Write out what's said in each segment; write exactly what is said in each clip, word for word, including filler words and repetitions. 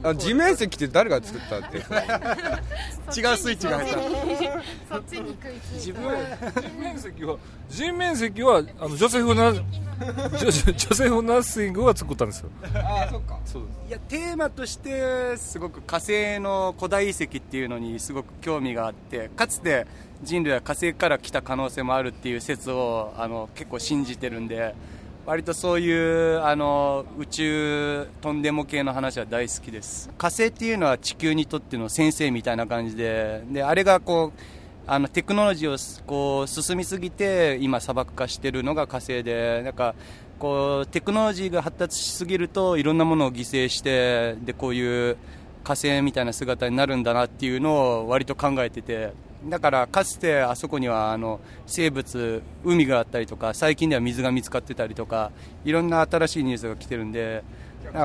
あ、地面石って誰が作ったって違うスイッチが入った。そっちに行く自分人面石は人面石はあのジョセフ・ナジョセフ・ナッシングは作ったんですよ。ああ、そっか。そうです。いや、テーマとしてすごく火星の古代遺跡っていうのにすごく興味があって、かつて人類は火星から来た可能性もあるっていう説をあの結構信じてるんで、割とそういうあの宇宙とんでも系の話は大好きです。火星っていうのは地球にとっての先生みたいな感じで、であれがこうあのテクノロジーをこう進みすぎて今砂漠化してるのが火星で、なんかこうテクノロジーが発達しすぎるといろんなものを犠牲して、でこういう火星みたいな姿になるんだなっていうのを割と考えてて、だからかつてあそこにはあの生物海があったりとか、最近では水が見つかってたりとか、いろんな新しいニュースが来てるんで、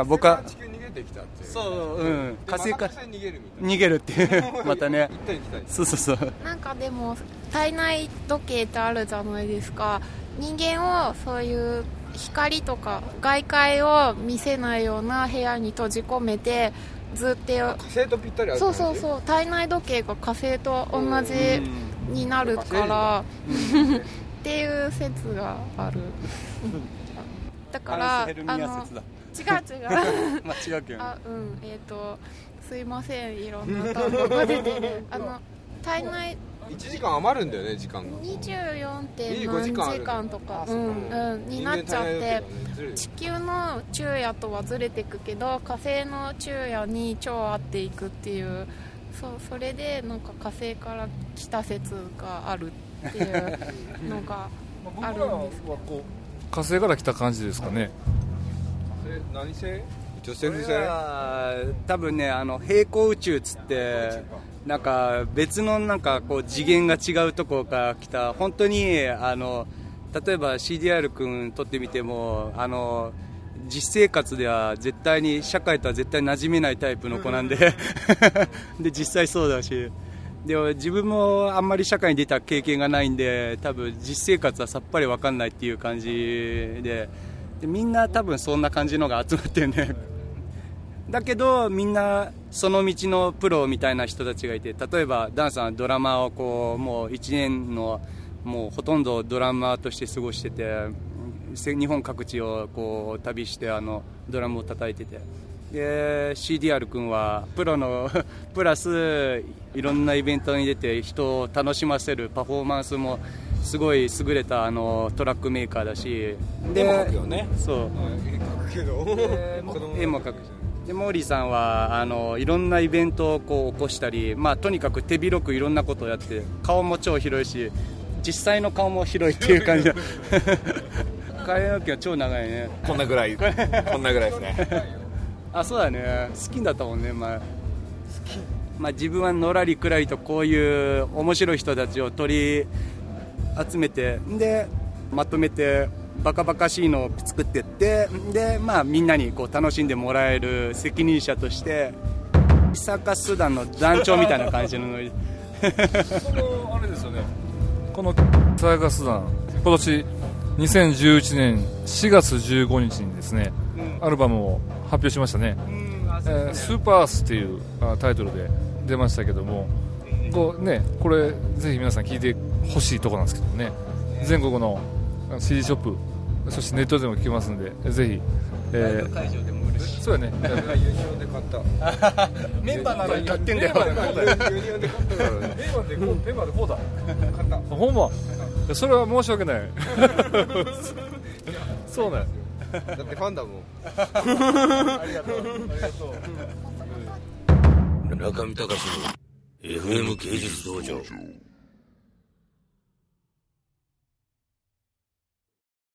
僕は地球逃げてきたっていう、そう、うん、火星から逃げるみたいな、逃げるっていうまたね、行ったり来たり、そうそうそう。なんかでも体内時計ってあるじゃないですか。人間をそういう光とか外界を見せないような部屋に閉じ込めてずっと火星とぴったり合う。そうそうそう。体内時計が火星と同じになるからっていう説がある。だからあの違う違う。まあ違うけど。あ、うん、えっとすいません、いろんな単語が出てあの体内いちじかん余るんだよね、時間が にじゅうよんてんごじかんとか、うんうん、になっちゃって、地球の昼夜とはずれていくけど火星の昼夜に超合っていくっていう、 そう、それでなんか火星から来た説があるっていうのがあるんです。火星から来た感じですかね。火星何星？女性女性多分ね、あの平行宇宙っつってなんか別のなんかこう次元が違うところから来た、本当にあの例えば シーディーアール 君撮ってみてもあの実生活では絶対に社会とは絶対馴染めないタイプの子なんでで実際そうだし、で自分もあんまり社会に出た経験がないんで多分実生活はさっぱり分かんないっていう感じで、でみんな多分そんな感じのが集まってるねだけどみんなその道のプロみたいな人たちがいて、例えばダンさんはドラマをこうもういちねんのもうほとんどドラマとして過ごしてて、日本各地をこう旅してあのドラムを叩いてて、で シーディーアール 君はプロのプラスいろんなイベントに出て人を楽しませるパフォーマンスもすごい優れたあのトラックメーカーだし、で絵も描くよね。そう絵も描く。でモーリーさんはあのいろんなイベントをこう起こしたり、まあ、とにかく手広くいろんなことをやって、顔も超広いし実際の顔も広いっていう感じだ髪の毛は超長いね。こんなぐらいこんなぐらいですねあ、そうだね、好きだったもんね前。好き、まあ、自分はのらりくらりとこういう面白い人たちを取り集めて、でまとめてバカバカしいのを作ってって、で、まあ、みんなにこう楽しんでもらえる責任者としてサーカス団の団長みたいな感じのノリこのあれですよね、このサーカス団今年にせんじゅういちねんしがつじゅうごにちにですね、うん、アルバムを発表しましたね、うんえー、スーパースっていうタイトルで出ましたけども、こう、ね、これぜひ皆さん聴いてほしいところなんですけどもね、全国の シーディー ショップそしてネットでも聴けますので、ぜひ、えー、会場でも売るし、そうやね、俺がユニオンで買ったメンバーなのに買ってんだよ、メンバーで買ったユニオンで買ったからねメンバーでこう、メンバーでこうだ買った、ほんまそれは申し訳ないそうなんですよ、だってファンだもんありがとう、ありがとう。村上隆の エフエム 芸術道場。